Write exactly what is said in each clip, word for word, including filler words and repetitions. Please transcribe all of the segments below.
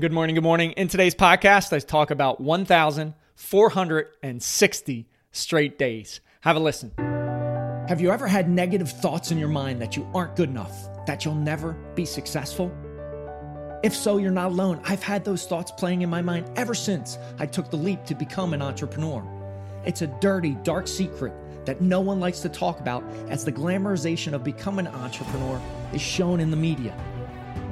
Good morning, good morning. In today's podcast, I talk about one thousand four hundred sixty straight days. Have a listen. Have you ever had negative thoughts in your mind that you aren't good enough, that you'll never be successful? If so, you're not alone. I've had those thoughts playing in my mind ever since I took the leap to become an entrepreneur. It's a dirty, dark secret that no one likes to talk about, as the glamorization of becoming an entrepreneur is shown in the media.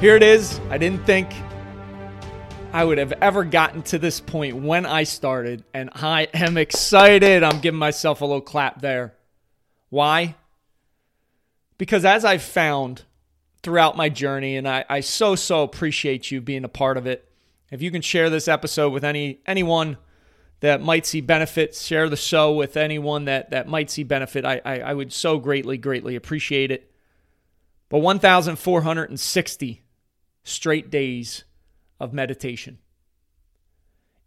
Here it is. I didn't think I would have ever gotten to this point when I started, and I am excited. I'm giving myself a little clap there. Why? Because as I've found throughout my journey, and I, I so, so appreciate you being a part of it. If you can share this episode with any anyone that might see benefit, share the show with anyone that, that might see benefit, I, I, I would so greatly, greatly appreciate it. But one thousand four hundred sixty straight days of meditation.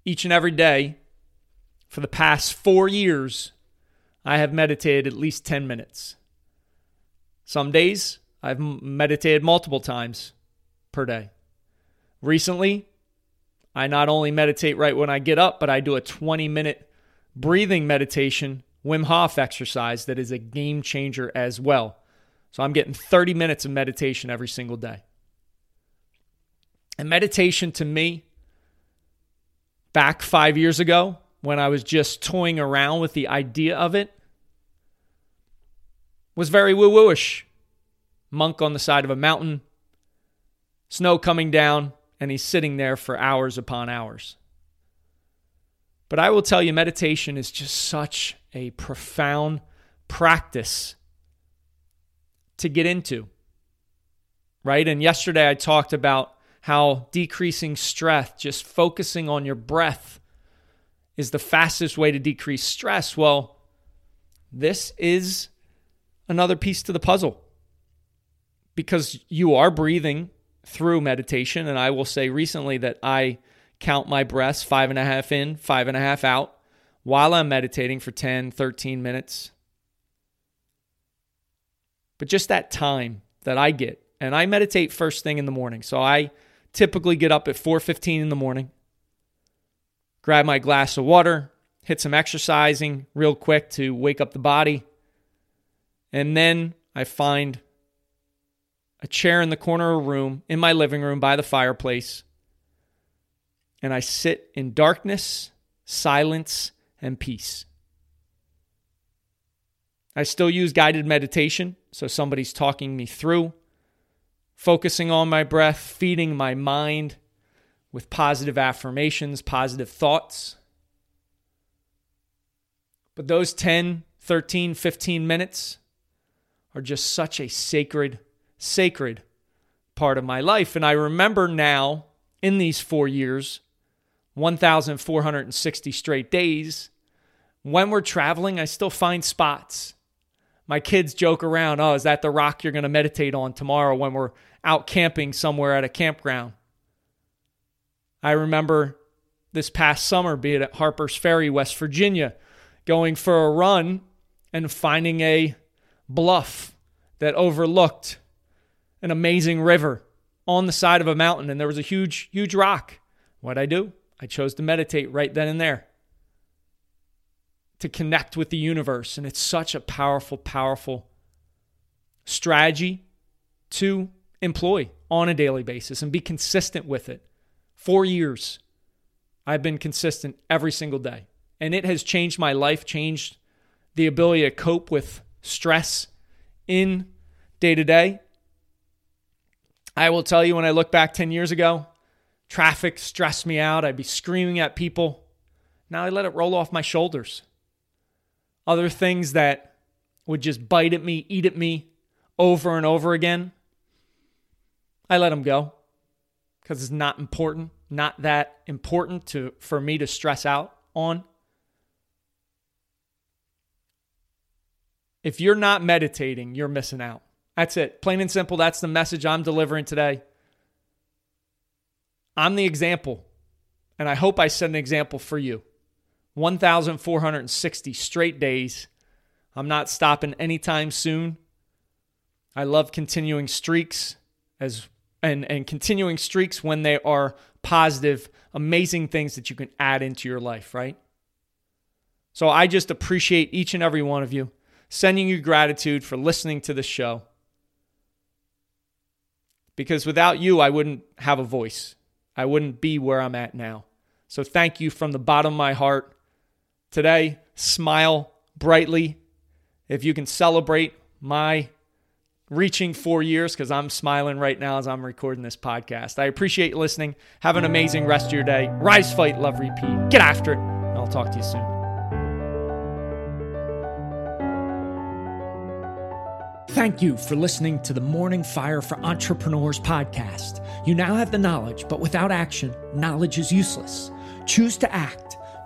Each and every day for the past four years, I have meditated at least ten minutes. Some days, I've meditated multiple times per day. Recently, I not only meditate right when I get up, but I do a twenty-minute breathing meditation, Wim Hof exercise that is a game changer as well. So I'm getting thirty minutes of meditation every single day. And meditation to me, back five years ago, when I was just toying around with the idea of it, was very woo-woo-ish. Monk on the side of a mountain, snow coming down, and he's sitting there for hours upon hours. But I will tell you, meditation is just such a profound practice to get into, right? And yesterday I talked about how decreasing stress, just focusing on your breath, is the fastest way to decrease stress. Well, this is another piece to the puzzle, because you are breathing through meditation. And I will say recently that I count my breaths five and a half in, five and a half out while I'm meditating for ten, thirteen minutes. But just that time that I get, and I meditate first thing in the morning. So I typically get up at four fifteen in the morning, grab my glass of water, hit some exercising real quick to wake up the body. And then I find a chair in the corner of a room, in my living room by the fireplace, and I sit in darkness, silence, and peace. I still use guided meditation, so somebody's talking me through, focusing on my breath, feeding my mind with positive affirmations, positive thoughts. But those ten, thirteen, fifteen minutes are just such a sacred Sacred part of my life. And I remember now, in these four years, one thousand four hundred sixty straight days, when we're traveling, I still find spots. My kids joke around, oh, is that the rock you're going to meditate on tomorrow when we're out camping somewhere at a campground? I remember this past summer, being at Harper's Ferry, West Virginia, going for a run and finding a bluff that overlooked an amazing river on the side of a mountain, and there was a huge, huge rock. What'd I do? I chose to meditate right then and there to connect with the universe. And it's such a powerful, powerful strategy to employ on a daily basis and be consistent with it. Four years, I've been consistent every single day. And it has changed my life, changed the ability to cope with stress in day-to-day. I will tell you, when I look back ten years ago, traffic stressed me out. I'd be screaming at people. Now I let it roll off my shoulders. Other things that would just bite at me, eat at me over and over again, I let them go, because it's not important, not that important to for me to stress out on. If you're not meditating, you're missing out. That's it. Plain and simple. That's the message I'm delivering today. I'm the example, and I hope I set an example for you. one thousand four hundred sixty straight days. I'm not stopping anytime soon. I love continuing streaks as and, and continuing streaks when they are positive, amazing things that you can add into your life, right? So I just appreciate each and every one of you, sending you gratitude for listening to the show. Because without you, I wouldn't have a voice. I wouldn't be where I'm at now. So thank you from the bottom of my heart. Today, smile brightly. If you can celebrate my reaching four years, because I'm smiling right now as I'm recording this podcast. I appreciate you listening. Have an amazing rest of your day. Rise, fight, love, repeat. Get after it. And I'll talk to you soon. Thank you for listening to the Morning Fire for Entrepreneurs podcast. You now have the knowledge, but without action, knowledge is useless. Choose to act.